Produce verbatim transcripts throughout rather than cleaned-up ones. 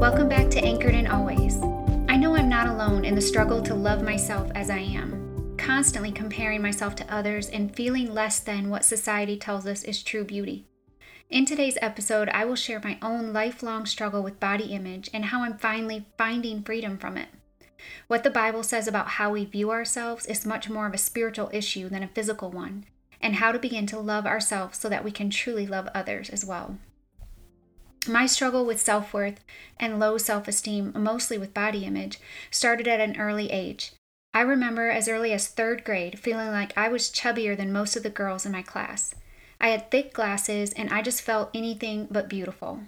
Welcome back to Anchored in Always. I know I'm not alone in the struggle to love myself as I am, constantly comparing myself to others and feeling less than what society tells us is true beauty. In today's episode, I will share my own lifelong struggle with body image and how I'm finally finding freedom from it. What the Bible says about how we view ourselves is much more of a spiritual issue than a physical one, and how to begin to love ourselves so that we can truly love others as well. My struggle with self-worth and low self-esteem, mostly with body image, started at an early age. I remember as early as third grade feeling like I was chubbier than most of the girls in my class. I had thick glasses and I just felt anything but beautiful.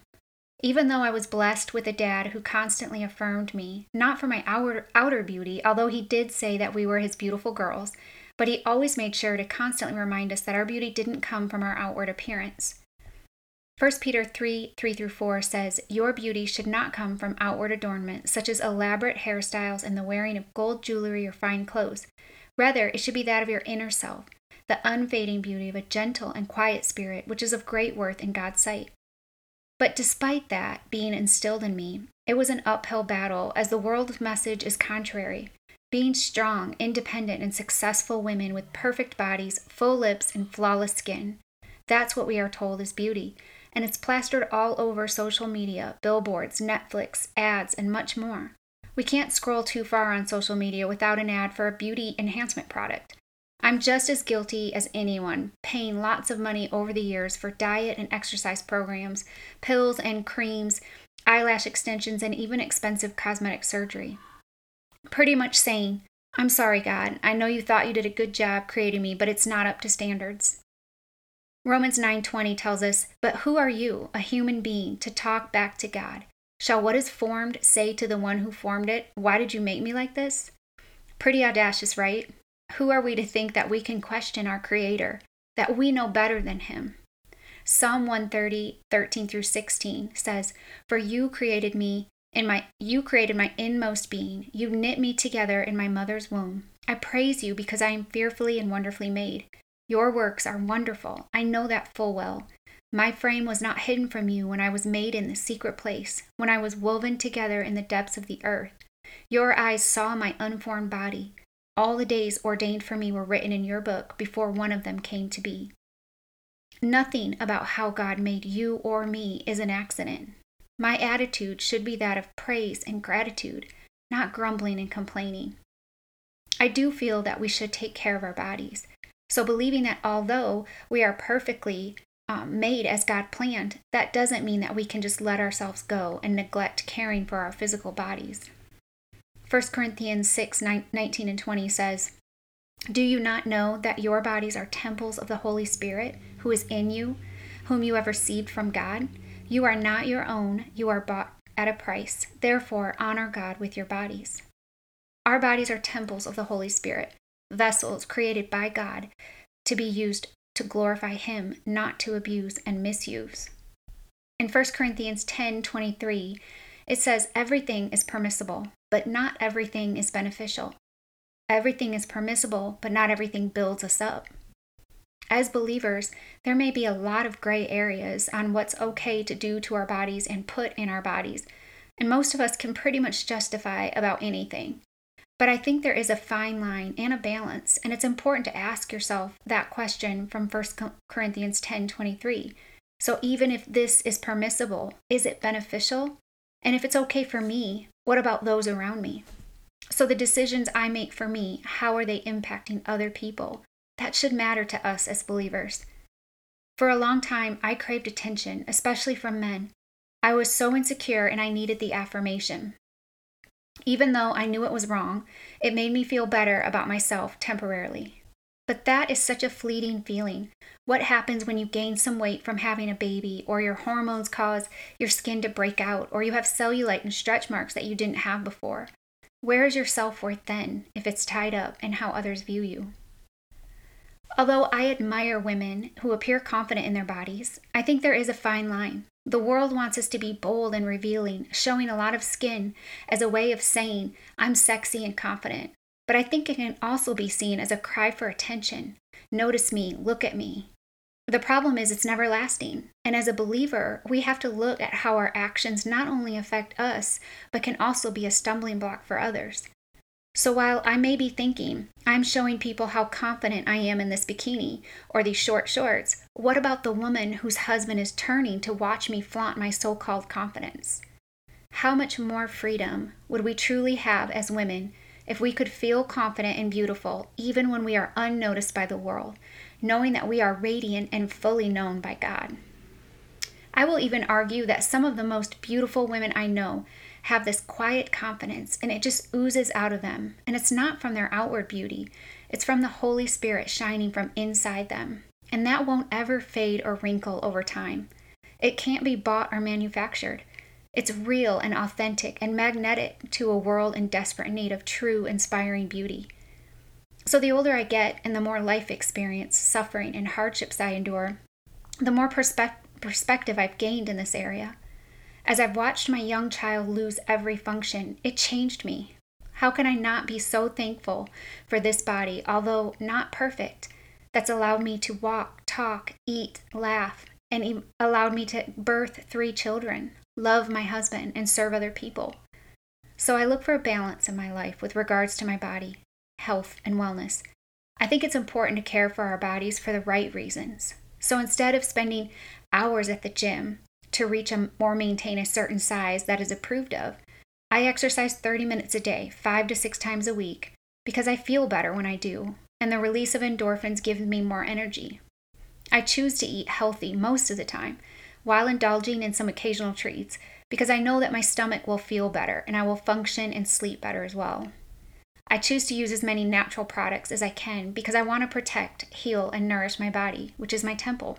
Even though I was blessed with a dad who constantly affirmed me, not for my outer, outer beauty, although he did say that we were his beautiful girls, but he always made sure to constantly remind us that our beauty didn't come from our outward appearance. First Peter three, three through four says, "Your beauty should not come from outward adornment, such as elaborate hairstyles and the wearing of gold jewelry or fine clothes. Rather, it should be that of your inner self, the unfading beauty of a gentle and quiet spirit, which is of great worth in God's sight." But despite that being instilled in me, it was an uphill battle, as the world's message is contrary. Being strong, independent, and successful women with perfect bodies, full lips, and flawless skin. That's what we are told is beauty. And it's plastered all over social media, billboards, Netflix, ads, and much more. We can't scroll too far on social media without an ad for a beauty enhancement product. I'm just as guilty as anyone, paying lots of money over the years for diet and exercise programs, pills and creams, eyelash extensions, and even expensive cosmetic surgery. Pretty much saying, "I'm sorry, God, I know you thought you did a good job creating me, but it's not up to standards." Romans nine twenty tells us, "But who are you, a human being, to talk back to God? Shall what is formed say to the one who formed it, 'Why did you make me like this?'" Pretty audacious, right? Who are we to think that we can question our Creator, that we know better than Him? Psalm one thirty, thirteen through sixteen says, "For you created me in my you created my inmost being. You knit me together in my mother's womb. I praise you because I am fearfully and wonderfully made. Your works are wonderful. I know that full well. My frame was not hidden from you when I was made in the secret place, when I was woven together in the depths of the earth. Your eyes saw my unformed body. All the days ordained for me were written in your book before one of them came to be." Nothing about how God made you or me is an accident. My attitude should be that of praise and gratitude, not grumbling and complaining. I do feel that we should take care of our bodies. So believing that although we are perfectly um, made as God planned, that doesn't mean that we can just let ourselves go and neglect caring for our physical bodies. First Corinthians six, nineteen and twenty says, "Do you not know that your bodies are temples of the Holy Spirit, who is in you, whom you have received from God? You are not your own, you are bought at a price. Therefore, honor God with your bodies." Our bodies are temples of the Holy Spirit. Vessels created by God to be used to glorify Him, not to abuse and misuse. In First Corinthians ten twenty-three, it says, "Everything is permissible, but not everything is beneficial. Everything is permissible, but not everything builds us up." As believers, there may be a lot of gray areas on what's okay to do to our bodies and put in our bodies, and most of us can pretty much justify about anything. But I think there is a fine line and a balance, and it's important to ask yourself that question from First Corinthians ten twenty-three. So even if this is permissible, is it beneficial? And if it's okay for me, what about those around me? So the decisions I make for me, how are they impacting other people? That should matter to us as believers. For a long time, I craved attention, especially from men. I was so insecure and I needed the affirmation. Even though I knew it was wrong, it made me feel better about myself temporarily. But that is such a fleeting feeling. What happens when you gain some weight from having a baby, or your hormones cause your skin to break out, or you have cellulite and stretch marks that you didn't have before? Where is your self-worth then, if it's tied up in how others view you? Although I admire women who appear confident in their bodies, I think there is a fine line. The world wants us to be bold and revealing, showing a lot of skin as a way of saying, I'm sexy and confident. But I think it can also be seen as a cry for attention. Notice me, look at me. The problem is it's never lasting. And as a believer, we have to look at how our actions not only affect us, but can also be a stumbling block for others. So while I may be thinking, I'm showing people how confident I am in this bikini or these short shorts, what about the woman whose husband is turning to watch me flaunt my so-called confidence? How much more freedom would we truly have as women if we could feel confident and beautiful even when we are unnoticed by the world, knowing that we are radiant and fully known by God? I will even argue that some of the most beautiful women I know have this quiet confidence, and it just oozes out of them. And it's not from their outward beauty. It's from the Holy Spirit shining from inside them. And that won't ever fade or wrinkle over time. It can't be bought or manufactured. It's real and authentic and magnetic to a world in desperate need of true, inspiring beauty. So the older I get and the more life experience, suffering, and hardships I endure, the more perspe- perspective I've gained in this area. As I've watched my young child lose every function, it changed me. How can I not be so thankful for this body, although not perfect, that's allowed me to walk, talk, eat, laugh, and allowed me to birth three children, love my husband, and serve other people? So I look for a balance in my life with regards to my body, health, and wellness. I think it's important to care for our bodies for the right reasons. So instead of spending hours at the gym to reach a, or maintain a certain size that is approved of, I exercise thirty minutes a day, five to six times a week, because I feel better when I do, and the release of endorphins gives me more energy. I choose to eat healthy most of the time, while indulging in some occasional treats, because I know that my stomach will feel better, and I will function and sleep better as well. I choose to use as many natural products as I can, because I want to protect, heal, and nourish my body, which is my temple.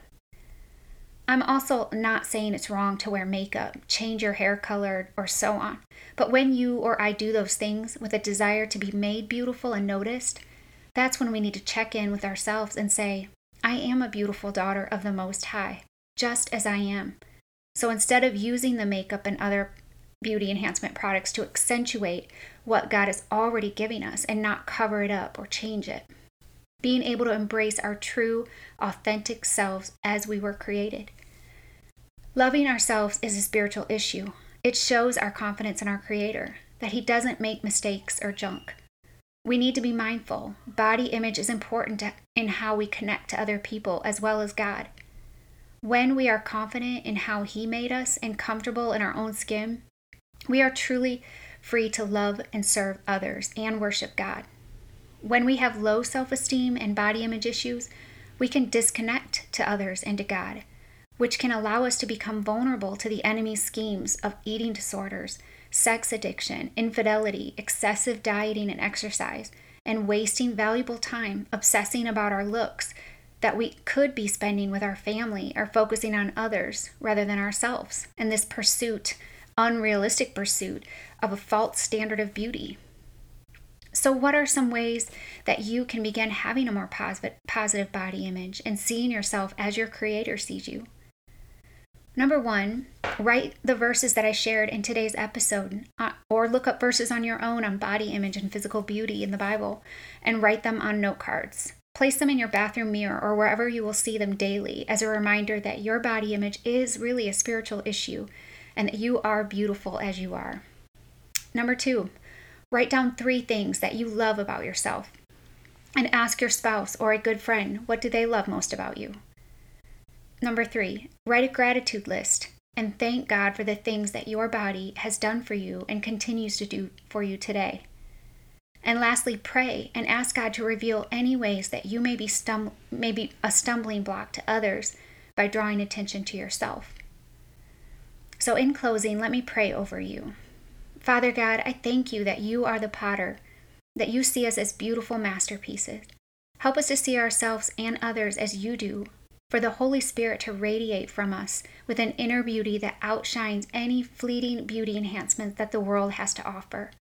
I'm also not saying it's wrong to wear makeup, change your hair color, or so on. But when you or I do those things with a desire to be made beautiful and noticed, that's when we need to check in with ourselves and say, I am a beautiful daughter of the Most High, just as I am. So instead of using the makeup and other beauty enhancement products to accentuate what God is already giving us and not cover it up or change it, being able to embrace our true, authentic selves as we were created. Loving ourselves is a spiritual issue. It shows our confidence in our Creator, that He doesn't make mistakes or junk. We need to be mindful. Body image is important in how we connect to other people as well as God. When we are confident in how He made us and comfortable in our own skin, we are truly free to love and serve others and worship God. When we have low self-esteem and body image issues, we can disconnect to others and to God, which can allow us to become vulnerable to the enemy's schemes of eating disorders, sex addiction, infidelity, excessive dieting and exercise, and wasting valuable time obsessing about our looks that we could be spending with our family or focusing on others rather than ourselves, and this pursuit, unrealistic pursuit, of a false standard of beauty. So what are some ways that you can begin having a more positive body image and seeing yourself as your Creator sees you? Number one, write the verses that I shared in today's episode, or look up verses on your own on body image and physical beauty in the Bible and write them on note cards. Place them in your bathroom mirror or wherever you will see them daily as a reminder that your body image is really a spiritual issue and that you are beautiful as you are. Number two, write down three things that you love about yourself and ask your spouse or a good friend, what do they love most about you? Number three, write a gratitude list and thank God for the things that your body has done for you and continues to do for you today. And lastly, pray and ask God to reveal any ways that you may be stum- may be a stumbling block to others by drawing attention to yourself. So in closing, let me pray over you. Father God, I thank you that you are the potter, that you see us as beautiful masterpieces. Help us to see ourselves and others as you do, for the Holy Spirit to radiate from us with an inner beauty that outshines any fleeting beauty enhancement that the world has to offer.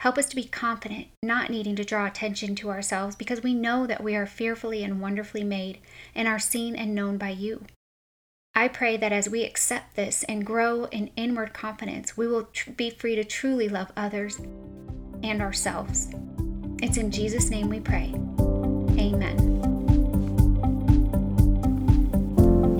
Help us to be confident, not needing to draw attention to ourselves, because we know that we are fearfully and wonderfully made and are seen and known by you. I pray that as we accept this and grow in inward confidence, we will tr- be free to truly love others and ourselves. It's in Jesus' name we pray. Amen.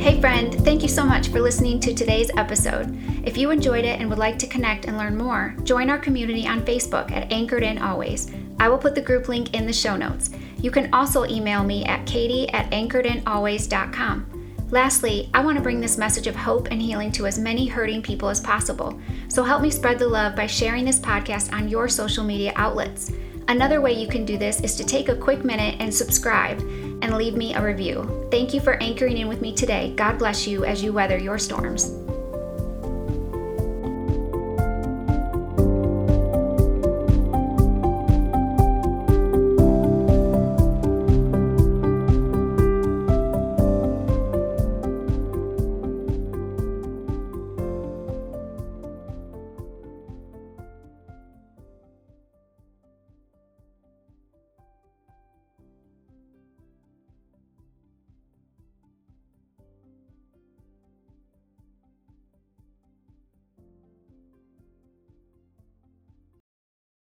Hey friend, thank you so much for listening to today's episode. If you enjoyed it and would like to connect and learn more, join our community on Facebook at Anchored in Always. I will put the group link in the show notes. You can also email me at katie at anchoredinalways.com. Lastly, I want to bring this message of hope and healing to as many hurting people as possible. So help me spread the love by sharing this podcast on your social media outlets. Another way you can do this is to take a quick minute and subscribe and leave me a review. Thank you for anchoring in with me today. God bless you as you weather your storms.